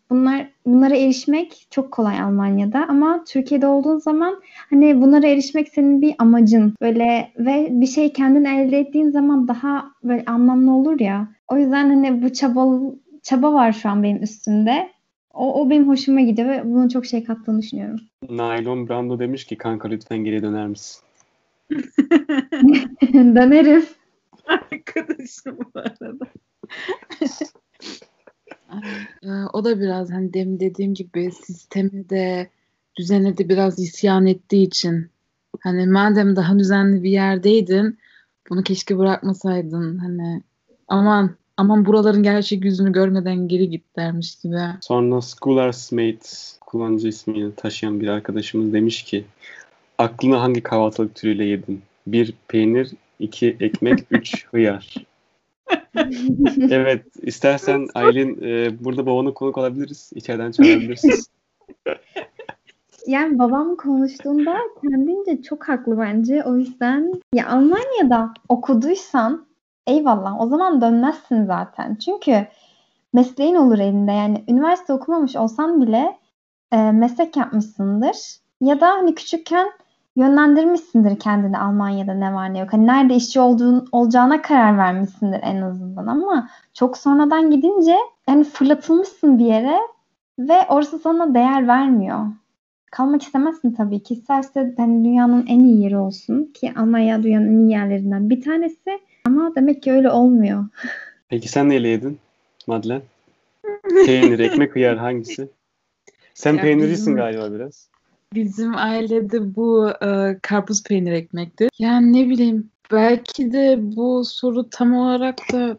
Bunlara erişmek çok kolay Almanya'da ama Türkiye'de olduğun zaman hani bunlara erişmek senin bir amacın böyle ve bir şey kendin elde ettiğin zaman daha böyle anlamlı olur ya. O yüzden hani bu çaba var şu an benim üstümde. O benim hoşuma gidiyor ve bunun çok şey kattığını düşünüyorum. Naylon Brando demiş ki kanka lütfen geri döner misin? Döneriz. Arkadaşım bu arada. O da biraz hani demin dediğim gibi sistemi de düzene de biraz isyan ettiği için hani madem daha düzenli bir yerdeydin bunu keşke bırakmasaydın hani aman buraların gerçek yüzünü görmeden geri git dermiş gibi. Sonra Scholarsmate kullanıcı ismini taşıyan bir arkadaşımız demiş ki aklını hangi kahvaltılık türüyle yedin? 1 peynir, 2 ekmek, 3 hıyar. Evet, istersen Aylin burada babanı konuk alabiliriz. İçeriden çağırabilirsiniz. Yani babam konuştuğunda kendince çok haklı bence. O yüzden ya Almanya'da okuduysan eyvallah. O zaman dönmezsin zaten. Çünkü mesleğin olur elinde. Yani üniversite okumamış olsan bile meslek yapmışsındır. Ya da hani küçükken yönlendirmişsindir kendini Almanya'da ne var ne yok. Hani nerede işçi olacağına karar vermişsindir en azından ama çok sonradan gidince yani fırlatılmışsın bir yere ve orası sana değer vermiyor. Kalmak istemezsin tabii ki. İsterse yani dünyanın en iyi yeri olsun ki Almanya dünyanın en iyi yerlerinden bir tanesi. Ama demek ki öyle olmuyor. Peki sen neyle yedin Madlen? Peynir, ekmek, hıyar hangisi? Sen ya peynirisin galiba biraz. Bizim ailede bu karpuz peynir ekmekti. Yani ne bileyim belki de bu soru tam olarak da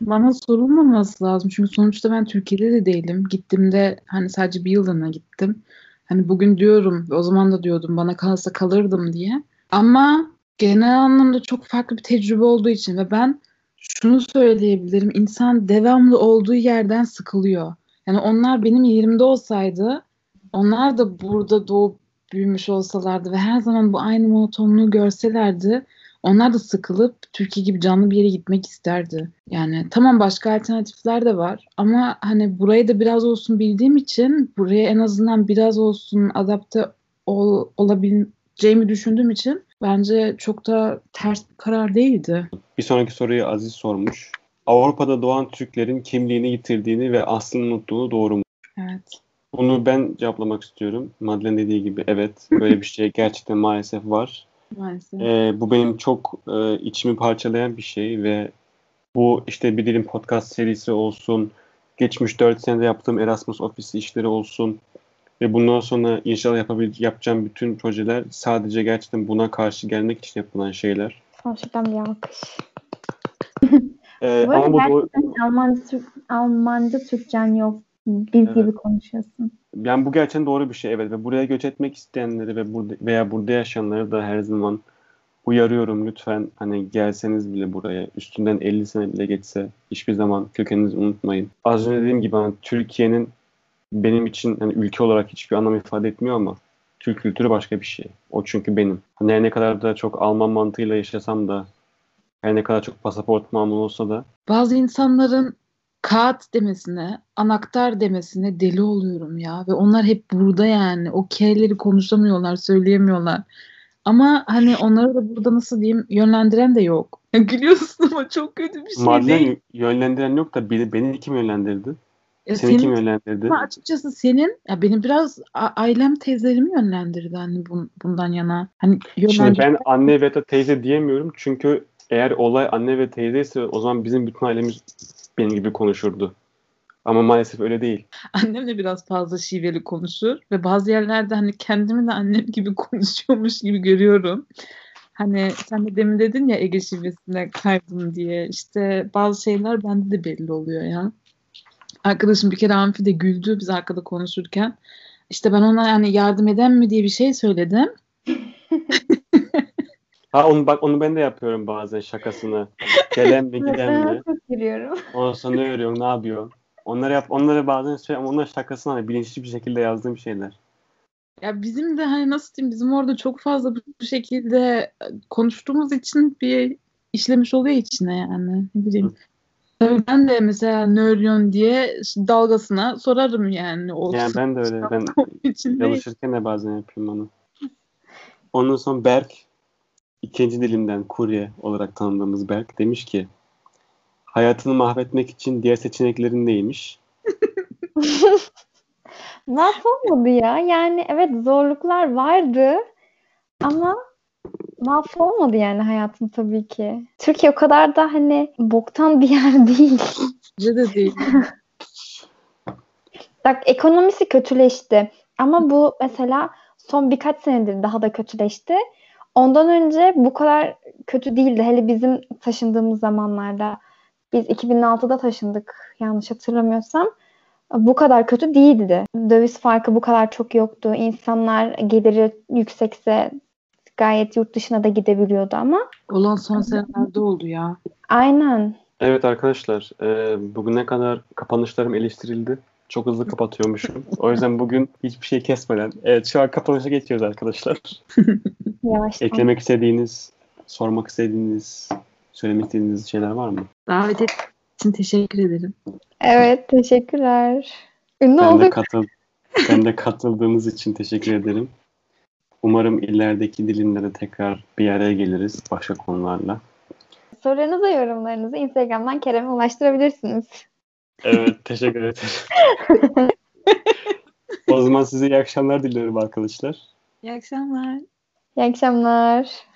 bana sorulmaması lazım. Çünkü sonuçta ben Türkiye'de de değilim. Gittiğimde hani sadece bir yıllığına gittim. Hani bugün diyorum o zaman da diyordum bana kalsa kalırdım diye. Ama genel anlamda çok farklı bir tecrübe olduğu için ve ben şunu söyleyebilirim. İnsan devamlı olduğu yerden sıkılıyor. Yani onlar benim yerimde olsaydı onlar da burada doğup büyümüş olsalardı ve her zaman bu aynı monotonluğu görselerdi Onlar da sıkılıp Türkiye gibi canlı bir yere gitmek isterdi. Yani tamam, başka alternatifler de var ama hani burayı da biraz olsun bildiğim için, buraya en azından biraz olsun adapte olabileceğimi düşündüğüm için bence çok da ters bir karar değildi. Bir sonraki soruyu Aziz sormuş. Avrupa'da doğan Türklerin kimliğini yitirdiğini ve aslını unuttuğunu doğru mu? Evet. Bunu ben cevaplamak istiyorum. Madlen dediği gibi evet, böyle bir şey gerçekten maalesef var. Maalesef. Bu benim çok içimi parçalayan bir şey ve bu işte Bir Dilim podcast serisi olsun, geçmiş 4 senede yaptığım Erasmus ofisi işleri olsun ve bundan sonra inşallah yapacağım bütün projeler sadece gerçekten buna karşı gelmek için yapılan şeyler. Gerçekten bir alkış. Ama bu gerçekten Almanca Türkçen yok. Biz gibi konuşuyorsun. Yani bu gerçekten doğru bir şey, evet. Ve buraya göç etmek isteyenleri ve burada yaşayanları da her zaman uyarıyorum. Lütfen hani gelseniz bile buraya, üstünden 50 sene bile geçse, hiçbir zaman kökeninizi unutmayın. Az önce dediğim gibi hani Türkiye'nin benim için hani ülke olarak hiçbir anlam ifade etmiyor ama Türk kültürü başka bir şey. O çünkü benim. Hani ne kadar da çok Alman mantığıyla yaşasam da, her ne kadar çok pasaport mamulu olsa da. Bazı insanların kağıt demesine, anahtar demesine deli oluyorum ya. Ve onlar hep burada yani. O K'leri konuşamıyorlar, söyleyemiyorlar. Ama hani onları da burada nasıl diyeyim, yönlendiren de yok. Gülüyorsun ama çok kötü bir şey Madlen değil. Yönlendiren yok da beni kim yönlendirdi? Seni kim yönlendirdi? Ama açıkçası senin, ya beni biraz ailem, teyzelerimi yönlendirdi hani bundan yana. Hani şimdi ben anne ve teyze diyemiyorum çünkü eğer olay anne ve teyzeyse o zaman bizim bütün ailemiz benim gibi konuşurdu. Ama maalesef öyle değil. Annem de biraz fazla şiveli konuşur ve bazı yerlerde hani kendimi de annem gibi konuşuyormuş gibi görüyorum. Hani sen de demin dedin ya Ege şivesine kaydım diye. İşte bazı şeyler bende de belli oluyor ya. Arkadaşım bir kere amfide güldü biz arkada konuşurken. İşte ben ona yani yardım eden mi diye bir şey söyledim. Onu ben de yapıyorum bazen şakasını. Gelen mi giden mi? Ondan sonra ne örüyorum, ne yapıyor? Onları bazen söylüyorum. Onlar şakasını hani bilinçli bir şekilde yazdığım şeyler. Ya bizim de hani nasıl diyeyim, bizim orada çok fazla bu şekilde konuştuğumuz için bir işlemiş oluyor içine yani. Ne bileyim. Ben de mesela ne örüyorsun diye dalgasına sorarım yani. Yani ben de öyle. Ben çalışırken de bazen yapıyorum onu. Ondan sonra Berk, İkinci dilimden kurye olarak tanımladığımız Berk demiş ki hayatını mahvetmek için diğer seçeneklerin neymiş? Nasıl olmadı ya? Yani evet, zorluklar vardı ama nasıl olmadı yani hayatım tabii ki. Türkiye o kadar da hani boktan bir yer değil. Ne de değil. Bak, ekonomisi kötüleşti ama bu mesela son birkaç senedir daha da kötüleşti. Ondan önce bu kadar kötü değildi. Hele bizim taşındığımız zamanlarda. Biz 2006'da taşındık yanlış hatırlamıyorsam. Bu kadar kötü değildi. Döviz farkı bu kadar çok yoktu. İnsanlar geliri yüksekse gayet yurt dışına da gidebiliyordu ama. Olan son senelerde oldu ya. Aynen. Evet arkadaşlar, bugüne kadar kapanışlarım eleştirildi. Çok hızlı kapatıyormuşum. O yüzden bugün hiçbir şey kesmeden. Evet, şu an kapanışa geçiyoruz arkadaşlar. Yavaştan. Eklemek istediğiniz, sormak istediğiniz, söylemek istediğiniz şeyler var mı? Davet ettiğiniz için teşekkür ederim. Evet, teşekkürler. Ben de katıldığımız için teşekkür ederim. Umarım ilerideki dilimlere tekrar bir araya geliriz başka konularla. Sorularınızı, yorumlarınızı Instagram'dan Kerem'e ulaştırabilirsiniz. Evet, teşekkür ederim. O zaman size iyi akşamlar diliyorum arkadaşlar. İyi akşamlar. İyi akşamlar.